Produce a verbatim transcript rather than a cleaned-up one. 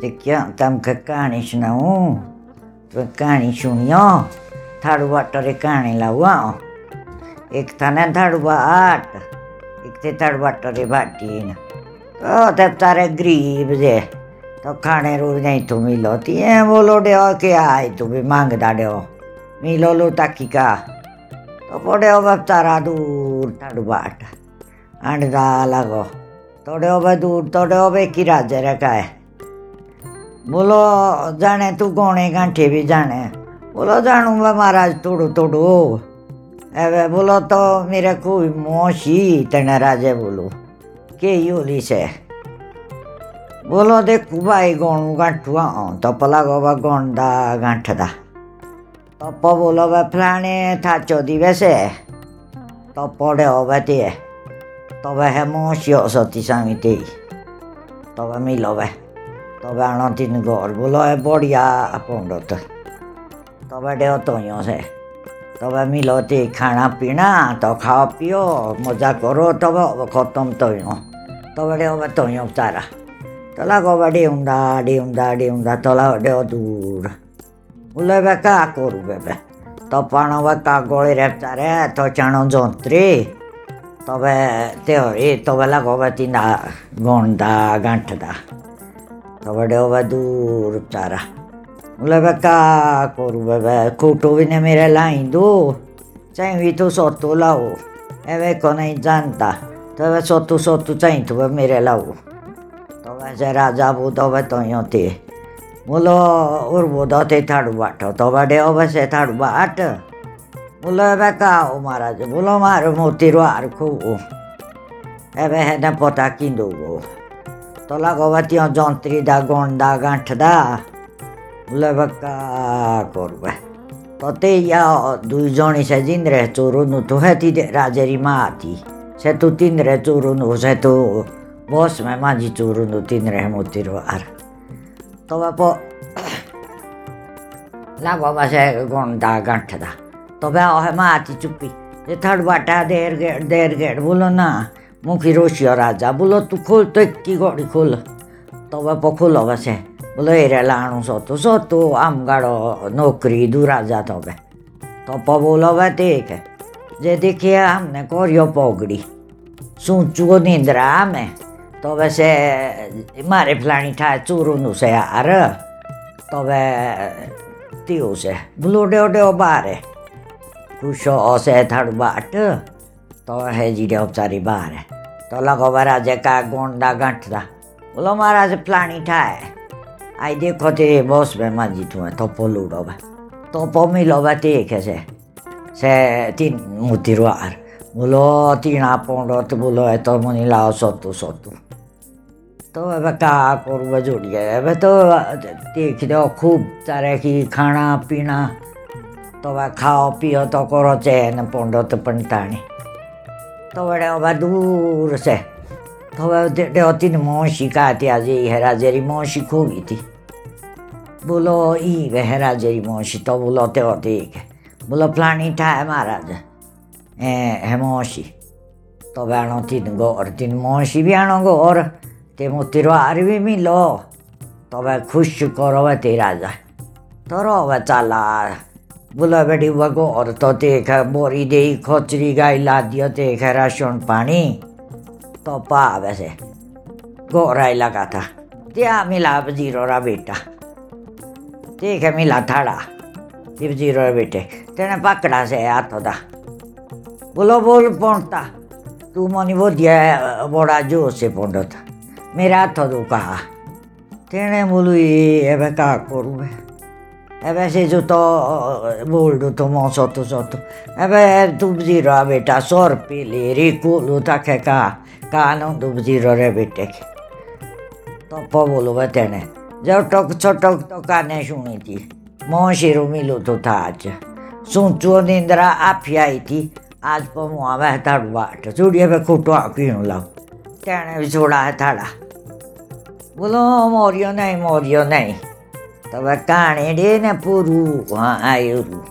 तो क्या तमको कहानी सुनाऊँ? तो कहानी सुनियो, थाड़ू भाट रे कहानी लाऊआ। एक था ना थाड़ू भाट, एक थे थाड़ू भाट रे भाटीन। तो तब तारे गरीब जे तो खाने रोज नहीं तो मिलो थी है बोलो डे हो के आए तू भी मांग दाडे हो मिलो लो ताकि का तो पड़े हो बब तारा दूर थाड़ू भाट अंडा लगो तोड़े हो बे दूर तोड़े हो बे कि राज्य रखा है। बोलो जाने तू गोणे घंटे भी जाने। बोलो जानू बा महाराज तोड़ो तोड़ो ए बोलो तो मेरे को मोशी तेना राजे बोलो के योली से बोलो देखू भाई गोणू गांठुआ तप लगोबा गोंडा गांठदा तप बोलो बे फलाने था चौदी वैसे तपड़े हो बे तब है मोशियो सती स्वामी ते तब मिलो बे तब आनो तीन गौर बोलो है बढ़िया पंडत तब डे तो से तब मिलो ते खाना पीना तो खाओ पियो मजा करो तब खत्म तो तबड़े हो तो तारा तला गो बे उंदा डे उंदा डे उंदा तला डे दूर बोले बे का करू बे तो पाणो बे का गोले रेपता रे तो चाणो जोंतरे तबे ते हरे तबे लगो बे तीना गोंदा गांठदा तब डे हो दूर तारा बोले बे का करू बे खोटो भी ने मेरे लाई दो चाहे भी तो सोतो लाओ एवे को नहीं जानता तब सोतू सोतू चाहे तो मेरे लाओ वैसे राजा बो तो वह तो यो थे बोलो और वो दो थे थाड़ू भाट तो बड़े हो वैसे थाड़ू भाट बोलो वह का हो महाराज बोलो मारो मोती रुआर खो ए वह न पोता कि दो तो लगो वह त्यों जौंतरी दा गोंडा गांठ दा बोले वह का करू वह तो ते या दुई जोनी से जिंद रह चोरू नु तो है थी राजे री माँ थी से तू तीन रह चोरू नु से तो बॉस में माँ जी चोरू दो तीन रह मोती रुआर तो बापो लगो बसे गोंडा गांठदा तो बे ओ है माँ आती चुप्पी ये थाड़ू भाटा देर गेट देर गेट बोलो ना मुखी रोशी और राजा बोलो तू खोल तो इक्की गोड़ी खोल तो बापो खोलो बसे बोलो हेरे लाणू सो तो सो तो आम गाड़ो नौकरी दू राजा तो बे तो पो बोलो बे देख जे देखिए हमने कोरियो पोगड़ी सूचुओ निंद्रा में तो वैसे मारे फलानी था चूरू नु से यार तो वे तीओ से बुलोडे ओडे बारे खुश हो से थाड़ू भाट तो है जी डे सारी बार है तो लगो बे राजे का गोंडा गांठदा बोलो महाराज फलानी था है आई देखो ते बॉस में माजी तू तो पोलूडो बे तो पो मिलो बे देख से, से तीन मोती रुआर बोलो तीन पोंडो बोलो है तो मुनि लाओ सोतू सोतू तो अब का करू जोड़िए अब तो देख दो खूब तरह की खाना पीना तो वह खाओ पियो तो करो चैन पोंडो तो पंटानी तो बड़े अब दूर से तो वह तीन मोशी का थी आज ये राजेरी मोशी खूबी थी बोलो ई वह राजेरी मोशी तो बोलो तो देख बोलो फलानी था है महाराज है मोशी तो आनो तीन गौर तीन मोशी भी आनो गौर ते मोती रुआर भी मिलो तो वह खुश करो वह ते राजा तो रो वह चाला बोलो बेटी वह गौर तो देख बोरी दे खोचरी गाय ला दियो देख राशन पानी तो पा वैसे गौराई लगा था त्या मिला जीरो रा बेटा देख मिला थाड़ा तिब जीरो रा बेटे तेने पकड़ा से हाथों दा बोलो बोल पोंडता तू मनी वो दिया बड़ा जोर से पोंडता मेरा हाथों दो कहा तेने बोलू ये एवे का करू बे एवे से जो तो बोल दो तो मो सो तो सो तो एवे दुब जीरो बेटा सौ रुपये ले रे कोलो तक का कानून दुब जीरो रे बेटे के तो पो बोलो बे तेने जब टोक छो टोक तो काने सुनी थी मोह शेरू मिलो तो था आज सोचो निंद्रा आप आई थी आज पर मुआ वह थाड़ू भाट चूड़िए पे खोटो क्यों लाओ कहने भी छोड़ा है थाड़ा बोलो मोरियो नहीं मोरियो नहीं तब कहानी डे ने पूरू हाँ आई उरू